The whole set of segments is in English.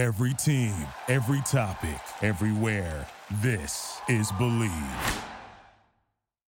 Every team, every topic, everywhere. This is Believe.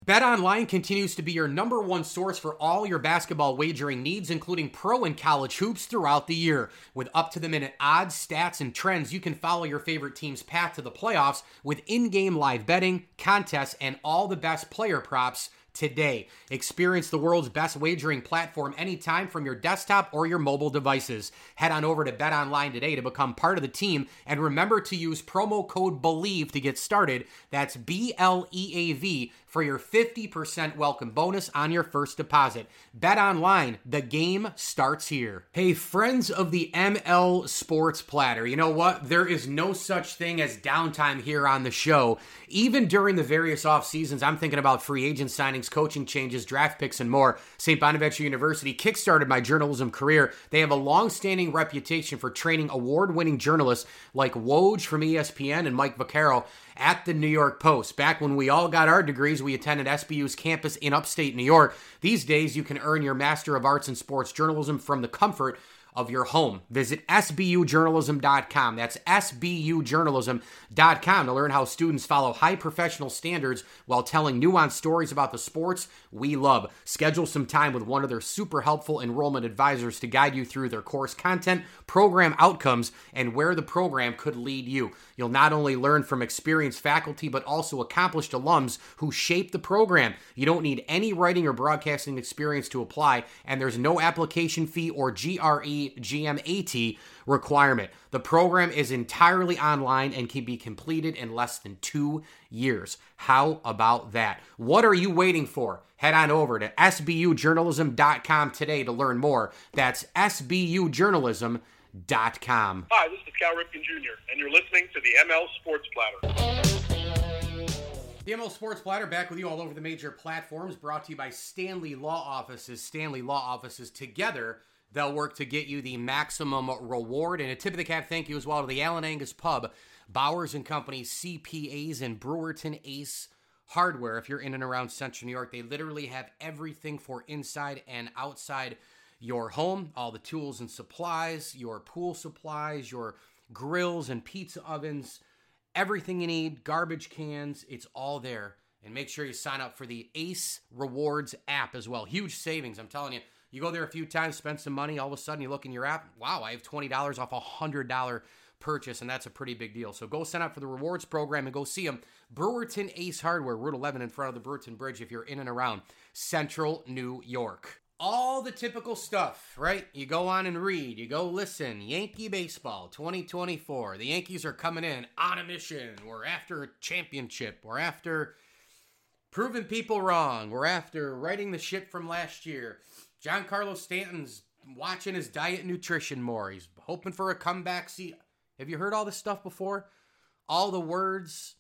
Bet Online continues to be your number one source for all your basketball wagering needs, including pro and college hoops throughout the year. With up-to-the-minute odds, stats, and trends, you can follow your favorite team's path to the playoffs with in-game live betting, contests, and all the best player props today. Experience the world's best wagering platform anytime from your desktop or your mobile devices. Head on over to BetOnline today to become part of the team, and remember to use promo code BELIEVE to get started. That's BLEAV for your 50% welcome bonus on your first deposit. BetOnline, the game starts here. Hey, friends of the ML Sports Platter, you know what? There is no such thing as downtime here on the show. Even during the various off seasons, I'm thinking about free agent signings, coaching changes, draft picks, and more. St. Bonaventure University kickstarted my journalism career. They have a long-standing reputation for training award-winning journalists like Woj from ESPN and Mike Vaccaro at the New York Post. Back when we all got our degrees, we attended SBU's campus in upstate New York. These days, you can earn your Master of Arts in Sports Journalism from the comfort of your home. Visit SBUJournalism.com. That's SBUJournalism.com to learn how students follow high professional standards while telling nuanced stories about the sports we love. Schedule some time with one of their super helpful enrollment advisors to guide you through their course content, program outcomes, and where the program could lead you. You'll not only learn from experienced faculty, but also accomplished alums who shape the program. You don't need any writing or broadcasting experience to apply, and there's no application fee or GMAT requirement. The program is entirely online and can be completed in less than 2 years. How about that? What are you waiting for? Head on over to SBUJournalism.com today to learn more. That's SBUJournalism.com. Hi, this is Cal Ripken Jr., and you're listening to the ML Sports Platter. The ML Sports Platter, back with you all over the major platforms, brought to you by Stanley Law Offices. Stanley Law Offices, together they'll work to get you the maximum reward. And a tip of the cap thank you as well to the Allen Angus Pub, Bowers and Company CPAs, and Brewerton Ace Hardware. If you're in and around Central New York, they literally have everything for inside and outside your home. All the tools and supplies, your pool supplies, your grills and pizza ovens, everything you need, garbage cans, it's all there. And make sure you sign up for the Ace Rewards app as well. Huge savings, I'm telling you. You go there a few times, spend some money, all of a sudden you look in your app, wow, I have $20 off a $100 purchase, and that's a pretty big deal. So go sign up for the rewards program and go see them. Brewerton Ace Hardware, Route 11 in front of the Brewerton Bridge if you're in and around Central New York. All the typical stuff, right? You go on and read, you go listen. Yankee baseball 2024. The Yankees are coming in on a mission. We're after a championship. We're after proving people wrong. We're after righting the ship from last year. Giancarlo Stanton's watching his diet and nutrition more. He's hoping for a comeback. See, have you heard all this stuff before? All the words,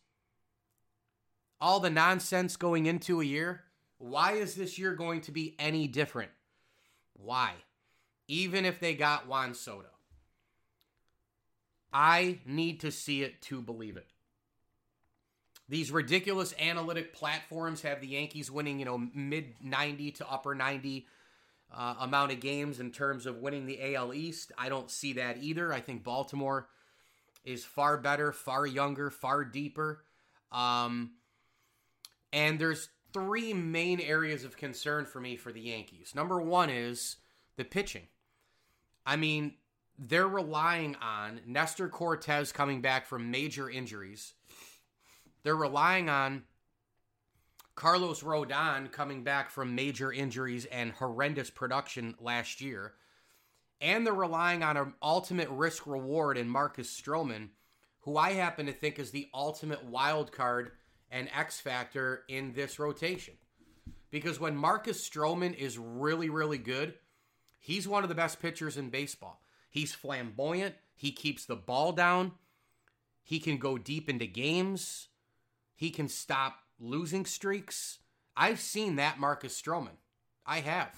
all the nonsense going into a year. Why is this year going to be any different? Why? Even if they got Juan Soto. I need to see it to believe it. These ridiculous analytic platforms have the Yankees winning, mid-90 to upper 90 amount of games in terms of winning the AL East. I don't see that either. I think Baltimore is far better, far younger, far deeper. And there's three main areas of concern for me for the Yankees. Number one is the pitching. I mean, they're relying on Nestor Cortez coming back from major injuries. They're relying on Carlos Rodon coming back from major injuries and horrendous production last year. And they're relying on an ultimate risk reward in Marcus Stroman, who I happen to think is the ultimate wild card and X factor in this rotation. Because when Marcus Stroman is really, really good, he's one of the best pitchers in baseball. He's flamboyant. He keeps the ball down. He can go deep into games. He can stop losing streaks. I've seen that Marcus Stroman. I have.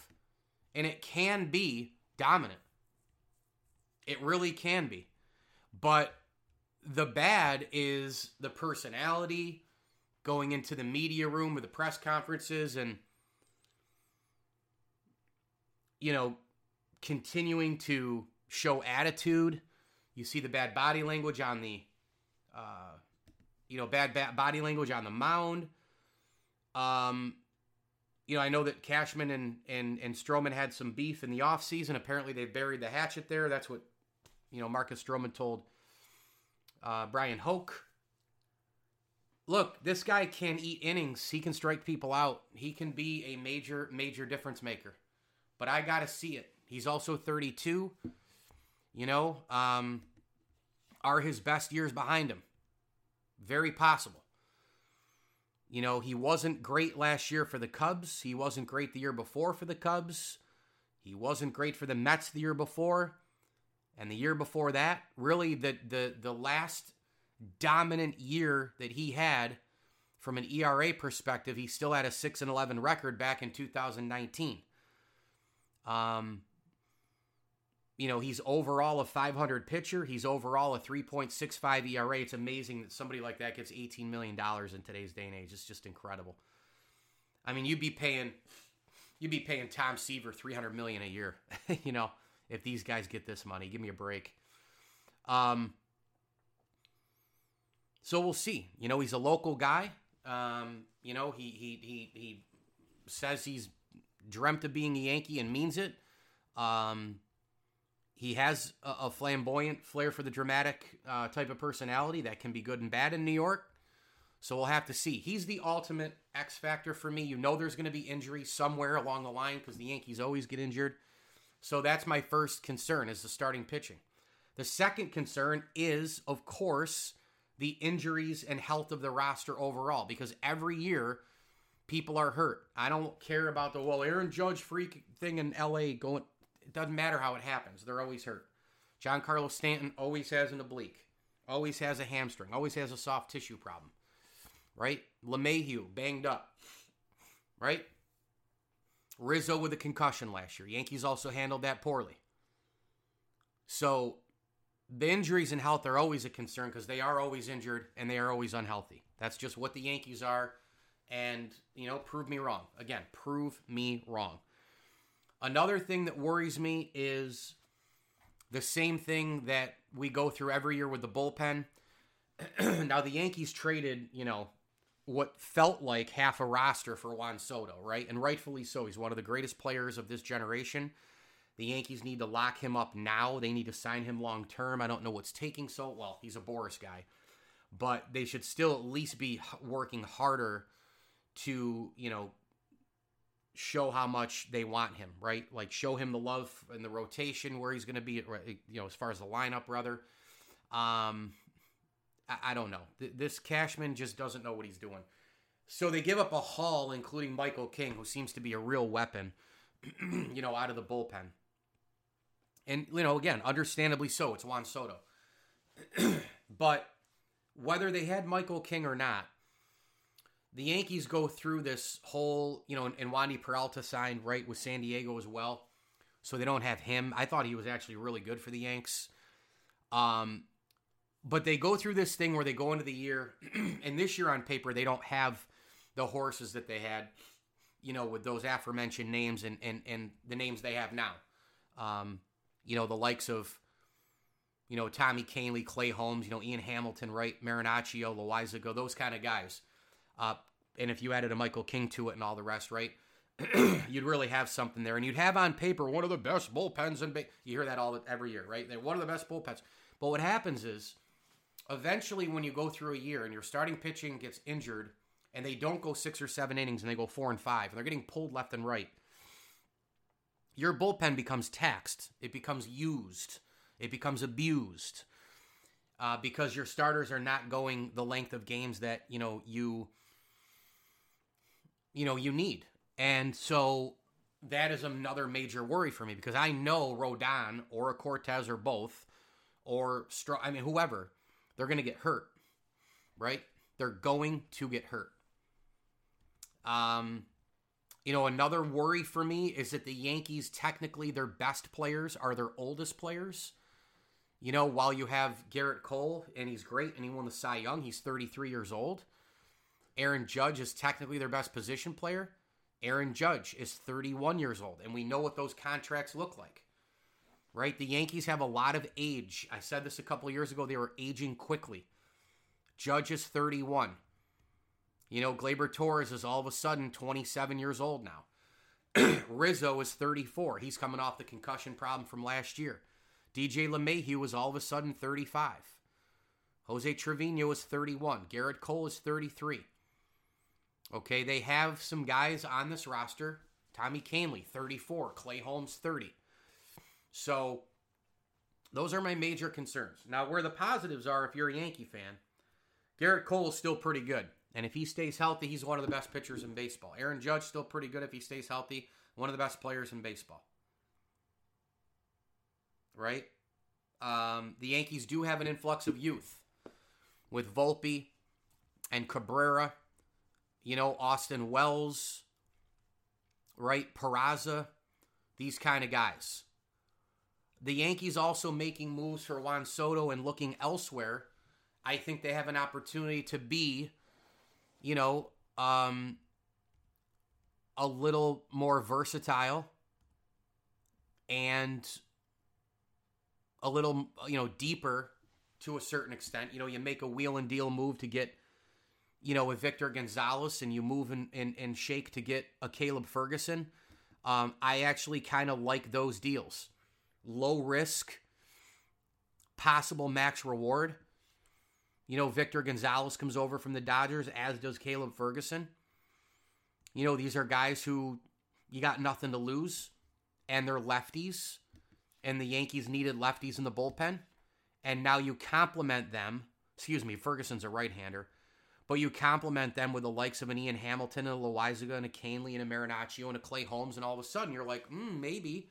And it can be dominant. It really can be. But the bad is the personality, going into the media room or the press conferences and, continuing to show attitude, You see the bad body language on the, bad body language on the mound. I know that Cashman and Stroman had some beef in the offseason. Apparently they buried the hatchet there. That's what, Marcus Stroman told Brian Hoke. Look, this guy can eat innings. He can strike people out. He can be a major, major difference maker. But I got to see it. He's also 32. Are his best years behind him? Very possible. He wasn't great last year for the Cubs. He wasn't great the year before for the Cubs. He wasn't great for the Mets the year before. And the year before that, really the last dominant year that he had from an ERA perspective, he still had a 6-11 record back in 2019. He's overall a .500 pitcher. He's overall a 3.65 ERA. It's amazing that somebody like that gets $18 million in today's day and age. It's just incredible. I mean, you'd be paying Tom Seaver $300 million a year, if these guys get this money. Give me a break. So we'll see. He's a local guy. He says he's dreamt of being a Yankee and means it. He has a flamboyant flair for the dramatic type of personality that can be good and bad in New York. So we'll have to see. He's the ultimate X factor for me. There's going to be injury somewhere along the line because the Yankees always get injured. So that's my first concern is the starting pitching. The second concern is, of course, the injuries and health of the roster overall, because every year people are hurt. I don't care about the, Aaron Judge freak thing in LA going. It doesn't matter how it happens. They're always hurt. Giancarlo Stanton always has an oblique, always has a hamstring, always has a soft tissue problem, right? LeMahieu banged up, right? Rizzo with a concussion last year. Yankees also handled that poorly. So the injuries and health are always a concern because they are always injured and they are always unhealthy. That's just what the Yankees are. And, prove me wrong. Again, prove me wrong. Another thing that worries me is the same thing that we go through every year with the bullpen. Now, the Yankees traded, what felt like half a roster for Juan Soto, right? And rightfully so. He's one of the greatest players of this generation. The Yankees need to lock him up now. They need to sign him long-term. I don't know what's taking so long. He's a Boris guy. But they should still at least be working harder to, show how much they want him, right? Like show him the love and the rotation where he's going to be, as far as the lineup, rather. I don't know. This Cashman just doesn't know what he's doing. So they give up a haul, including Michael King, who seems to be a real weapon, out of the bullpen. And, again, understandably so, it's Juan Soto. But whether they had Michael King or not, the Yankees go through this whole, and Wandy Peralta signed right with San Diego as well, so they don't have him. I thought he was actually really good for the Yanks. But they go through this thing where they go into the year, and this year on paper they don't have the horses that they had, with those aforementioned names and the names they have now. The likes of, Tommy Kahnle, Clay Holmes, Ian Hamilton, right, Marinaccio, Loaisiga, those kind of guys. And if you added a Michael King to it and all the rest, right, you'd really have something there. And you'd have on paper one of the best bullpens. You hear that every year, right? They're one of the best bullpens. But what happens is eventually when you go through a year and your starting pitching gets injured and they don't go 6 or 7 innings and they go 4 and 5 and they're getting pulled left and right, your bullpen becomes taxed. It becomes used. It becomes abused because your starters are not going the length of games that, you need. And so that is another major worry for me because I know Rodon or a Cortez or both or whoever, they're going to get hurt, right? They're going to get hurt. Another worry for me is that the Yankees, technically their best players are their oldest players. While you have Garrett Cole and he's great and he won the Cy Young, he's 33 years old. Aaron Judge is technically their best position player. Aaron Judge is 31 years old, and we know what those contracts look like, right? The Yankees have a lot of age. I said this a couple of years ago. They were aging quickly. Judge is 31. You know, Gleyber Torres is all of a sudden 27 years old now. Rizzo is 34. He's coming off the concussion problem from last year. DJ LeMahieu is all of a sudden 35. Jose Trevino is 31. Garrett Cole is 33. Okay, they have some guys on this roster. Tommy Kahnle, 34. Clay Holmes, 30. So, those are my major concerns. Now, where the positives are, if you're a Yankee fan, Garrett Cole is still pretty good. And if he stays healthy, he's one of the best pitchers in baseball. Aaron Judge is still pretty good if he stays healthy. One of the best players in baseball. Right? The Yankees do have an influx of youth with Volpe and Cabrera. You know, Austin Wells, right? Peraza, these kind of guys. The Yankees also making moves for Juan Soto and looking elsewhere. I think they have an opportunity to be, you know, a little more versatile and a little, you know, deeper to a certain extent. You know, you make a wheel and deal move to get, you know, with Victor Gonzalez, and you move and shake to get a Caleb Ferguson. I actually kind of like those deals. Low risk, possible max reward. You know, Victor Gonzalez comes over from the Dodgers, as does Caleb Ferguson. You know, these are guys who you got nothing to lose, and they're lefties, and the Yankees needed lefties in the bullpen, and now you complement them. Excuse me, Ferguson's a right-hander. But you complement them with the likes of an Ian Hamilton and a Loaisiga and a Kahnle and a Marinaccio and a Clay Holmes, and all of a sudden you're like, maybe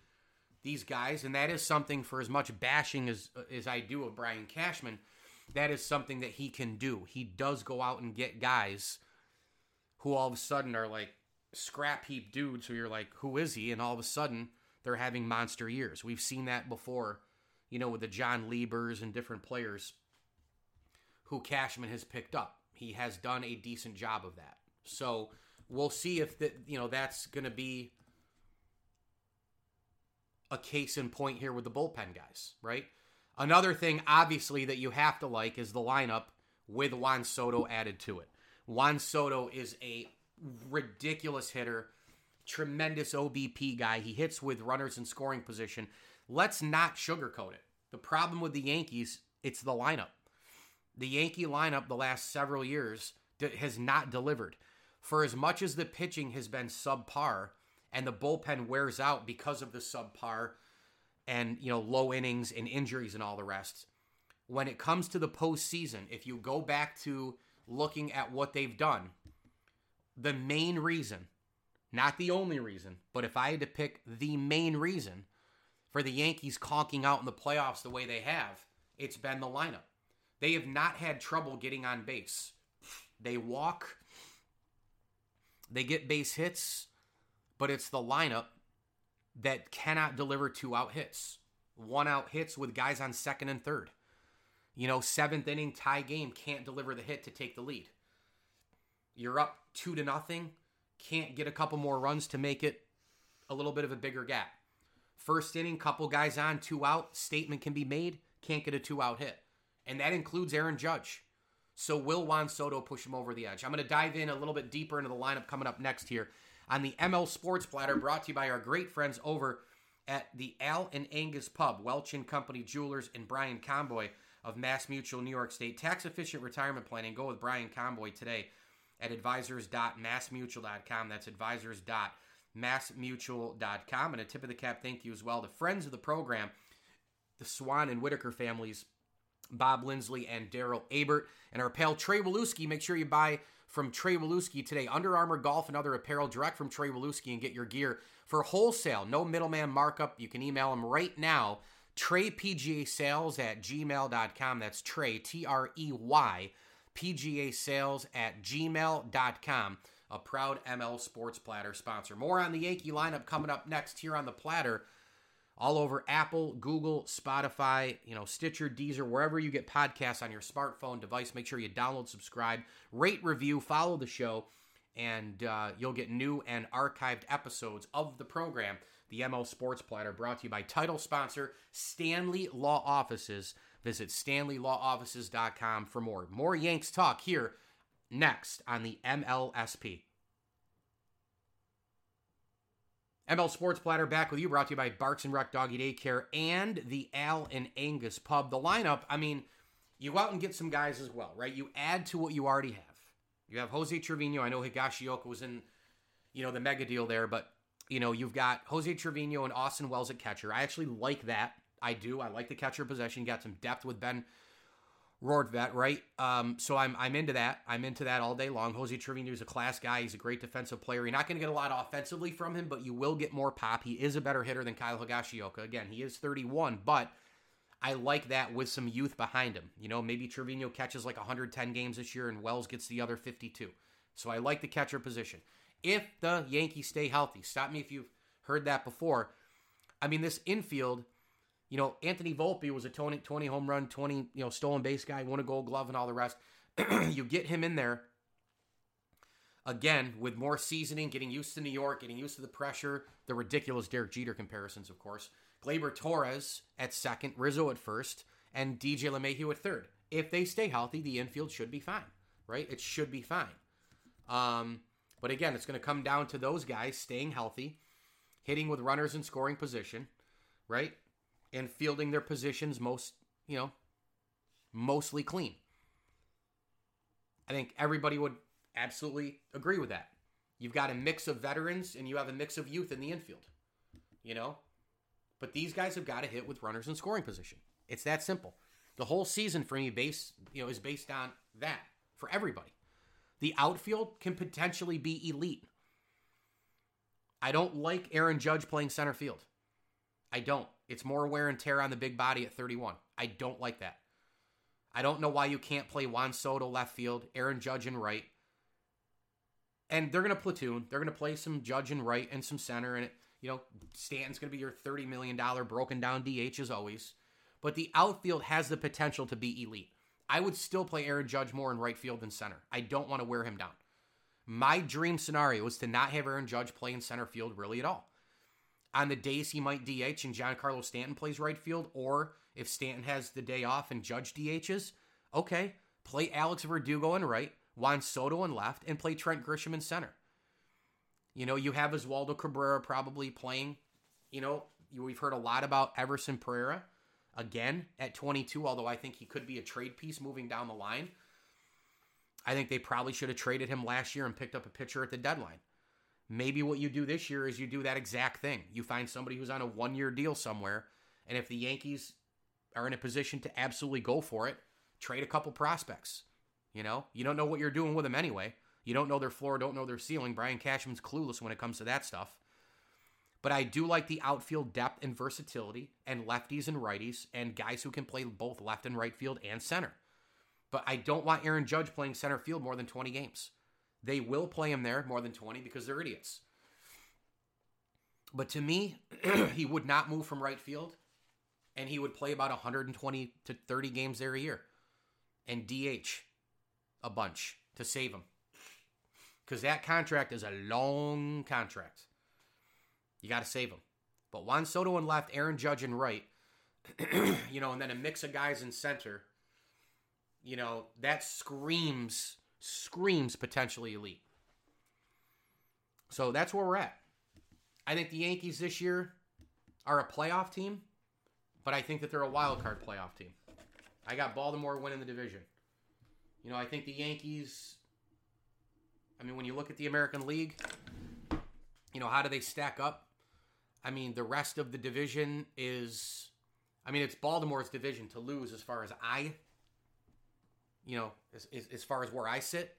these guys, and that is something, for as much bashing as I do of Brian Cashman, that is something that he can do. He does go out and get guys who all of a sudden are like scrap heap dudes who you're like, who is he? And all of a sudden they're having monster years. We've seen that before, you know, with the John Liebers and different players who Cashman has picked up. He has done a decent job of that. So we'll see if that, you know, that's going to be a case in point here with the bullpen guys, right? Another thing, obviously, that you have to like is the lineup with Juan Soto added to it. Juan Soto is a ridiculous hitter, tremendous OBP guy. He hits with runners in scoring position. Let's not sugarcoat it. The problem with the Yankees, it's the lineup. The Yankee lineup the last several years has not delivered. For as much as the pitching has been subpar and the bullpen wears out because of the subpar and, you know, low innings and injuries and all the rest, when it comes to the postseason, if you go back to looking at what they've done, the main reason, not the only reason, but if I had to pick the main reason for the Yankees conking out in the playoffs the way they have, it's been the lineup. They have not had trouble getting on base. They walk, they get base hits, but it's the lineup that cannot deliver two-out hits. One-out hits with guys on second and third. You know, seventh inning tie game, can't deliver the hit to take the lead. You're up 2-0, can't get a couple more runs to make it a little bit of a bigger gap. First inning, couple guys on, two out, statement can be made, can't get a two-out hit. And that includes Aaron Judge. So will Juan Soto push him over the edge? I'm going to dive in a little bit deeper into the lineup coming up next here on the ML Sports Platter, brought to you by our great friends over at the Allen Angus Pub, Welch & Company Jewelers, and Brian Conboy of Mass Mutual, New York State. Tax-efficient retirement planning. Go with Brian Conboy today at advisors.massmutual.com. That's advisors.massmutual.com. And a tip of the cap thank you as well to friends of the program, the Swan and Whitaker families, Bob Lindsley and Daryl Abert, and our pal Trey Waluski. Make sure you buy from Trey Waluski today. Under Armour Golf and other apparel direct from Trey Waluski, and get your gear for wholesale. No middleman markup. You can email him right now, TreyPGASales@gmail.com. That's Trey, Trey, PGASales@gmail.com. A proud ML Sports Platter sponsor. More on the Yankee lineup coming up next here on the Platter. All over Apple, Google, Spotify, you know, Stitcher, Deezer, wherever you get podcasts on your smartphone device. Make sure you download, subscribe, rate, review, follow the show, and you'll get new and archived episodes of the program the ML Sports Platter, brought to you by title sponsor Stanley Law Offices. Visit StanleyLawOffices.com for more. More Yanks talk here next on the MLSP. ML Sports Platter back with you, brought to you by Barks and Rec Doggy Daycare and the Allen Angus Pub. The lineup, I mean, you go out and get some guys as well, right? You add to what you already have. You have Jose Trevino. I know Higashioka was in, the mega deal there, but, you've got Jose Trevino and Austin Wells at catcher. I actually like that. I do. I like the catcher possession. Got some depth with Ben Roethlisberger, right? So I'm into that. I'm into that all day long. Jose Trevino is a class guy. He's a great defensive player. You're not going to get a lot offensively from him, but you will get more pop. He is a better hitter than Kyle Higashioka. Again, he is 31, but I like that with some youth behind him. Maybe Trevino catches like 110 games this year and Wells gets the other 52. So I like the catcher position. If the Yankees stay healthy, stop me if you've heard that before. I mean, this infield, Anthony Volpe was a 20 home run, 20, stolen base guy, won a Gold Glove and all the rest. You get him in there, again, with more seasoning, getting used to New York, getting used to the pressure, the ridiculous Derek Jeter comparisons, of course. Gleyber Torres at second, Rizzo at first, and DJ LeMahieu at third. If they stay healthy, the infield should be fine, right? It should be fine. But again, it's going to come down to those guys staying healthy, hitting with runners in scoring position, right? And fielding their positions mostly clean. I think everybody would absolutely agree with that. You've got a mix of veterans and you have a mix of youth in the infield, But these guys have got to hit with runners in scoring position. It's that simple. The whole season for me is based on that for everybody. The outfield can potentially be elite. I don't like Aaron Judge playing center field. I don't. It's more wear and tear on the big body at 31. I don't like that. I don't know why you can't play Juan Soto left field, Aaron Judge in right. And they're going to platoon. They're going to play some Judge in right and some center, and Stanton's going to be your $30 million broken down DH as always. But the outfield has the potential to be elite. I would still play Aaron Judge more in right field than center. I don't want to wear him down. My dream scenario was to not have Aaron Judge play in center field really at all. On the days he might DH and Giancarlo Stanton plays right field, or if Stanton has the day off and Judge DHs, okay, play Alex Verdugo in right, Juan Soto in left, and play Trent Grisham in center. You have Oswaldo Cabrera probably playing. We've heard a lot about Everson Pereira again at 22, although I think he could be a trade piece moving down the line. I think they probably should have traded him last year and picked up a pitcher at the deadline. Maybe what you do this year is you do that exact thing. You find somebody who's on a one-year deal somewhere, and if the Yankees are in a position to absolutely go for it, trade a couple prospects. You don't know what you're doing with them anyway. You don't know their floor, don't know their ceiling. Brian Cashman's clueless when it comes to that stuff. But I do like the outfield depth and versatility and lefties and righties and guys who can play both left and right field and center. But I don't want Aaron Judge playing center field more than 20 games. They will play him there more than 20 because they're idiots. But to me, he would not move from right field, and he would play about 120 to 30 games there a year and DH a bunch to save him. Because that contract is a long contract. You got to save him. But Juan Soto in left, Aaron Judge in right, and then a mix of guys in center, that screams potentially elite. So that's where we're at. I think the Yankees this year are a playoff team, but I think that they're a wild card playoff team. I got Baltimore winning the division. I think the Yankees... when you look at the American League, how do they stack up? The rest of the division is, it's Baltimore's division to lose as far as as far as where I sit.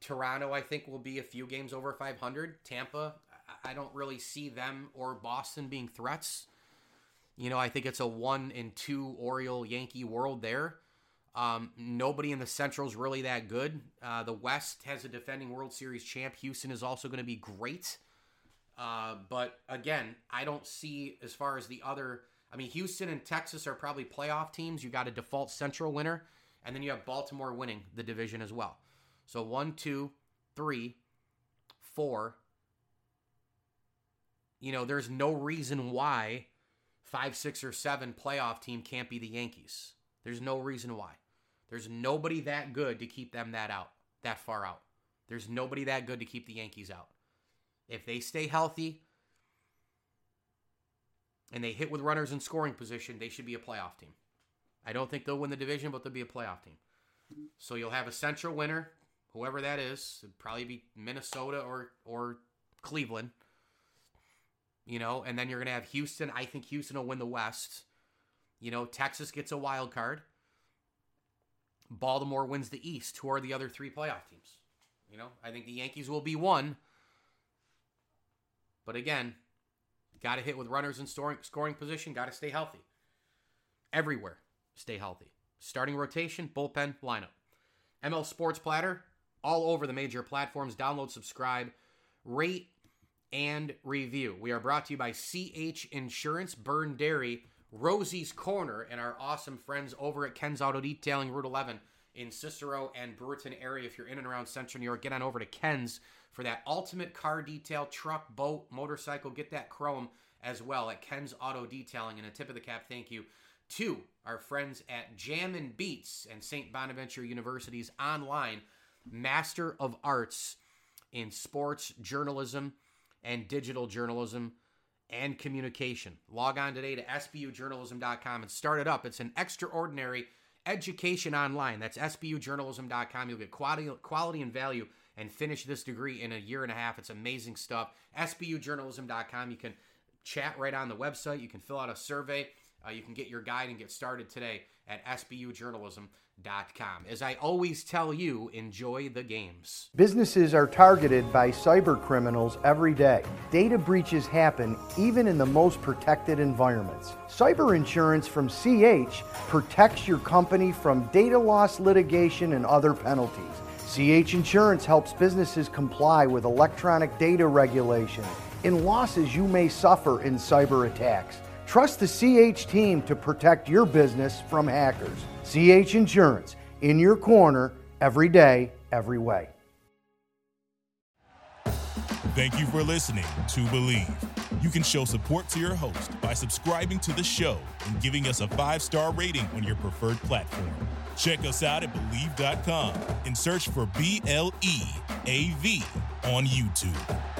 Toronto, I think, will be a few games over 500. Tampa, I don't really see them or Boston being threats. I think it's a 1 and 2 Oriole Yankee world there. Nobody in the Central's really that good. The West has a defending World Series champ. Houston is also going to be great. But again, I don't see as far as the other... Houston and Texas are probably playoff teams. You got a default Central winner, and then you have Baltimore winning the division as well. So 1, 2, 3, 4, You know, there's no reason why 5, 6, or 7 playoff team can't be the Yankees. There's no reason why. There's nobody that good to keep them that far out. There's nobody that good to keep the Yankees out. If they stay healthy and they hit with runners in scoring position, they should be a playoff team. I don't think they'll win the division, but they'll be a playoff team. So you'll have a central winner, whoever that is. It'd probably be Minnesota or Cleveland. You know, and then you're going to have Houston. I think Houston will win the West. You know, Texas gets a wild card. Baltimore wins the East. Who are the other 3 playoff teams? You know, I think the Yankees will be one. But again, got to hit with runners in scoring position. Got to stay healthy. Everywhere, stay healthy. Starting rotation, bullpen, lineup. ML Sports Platter, all over the major platforms. Download, subscribe, rate, and review. We are brought to you by CH Insurance, Burn Dairy, Rosie's Corner, and our awesome friends over at Ken's Auto Detailing, Route 11 in Cicero and Brewerton area. If you're in and around Central New York, get on over to Ken's for that ultimate car detail, truck, boat, motorcycle. Get that chrome as well at Ken's Auto Detailing. And a tip of the cap thank you to our friends at Jammin' Beats and St. Bonaventure University's online Master of Arts in Sports Journalism and Digital Journalism and Communication. Log on today to SBUJournalism.com and start it up. It's an extraordinary education online. That's SBUJournalism.com. You'll get quality and value and finish this degree in a year and a half. It's amazing stuff. SBUJournalism.com. You can chat right on the website. You can fill out a survey. You can get your guide and get started today at SBUJournalism.com. As I always tell you, enjoy the games. Businesses are targeted by cyber criminals every day. Data breaches happen even in the most protected environments. Cyber insurance from CH protects your company from data loss litigation and other penalties. CH Insurance helps businesses comply with electronic data regulation and losses you may suffer in cyber attacks. Trust the CH team to protect your business from hackers. CH Insurance, in your corner, every day, every way. Thank you for listening to Believe. You can show support to your host by subscribing to the show and giving us a 5-star rating on your preferred platform. Check us out at Believe.com and search for BLEAV on YouTube.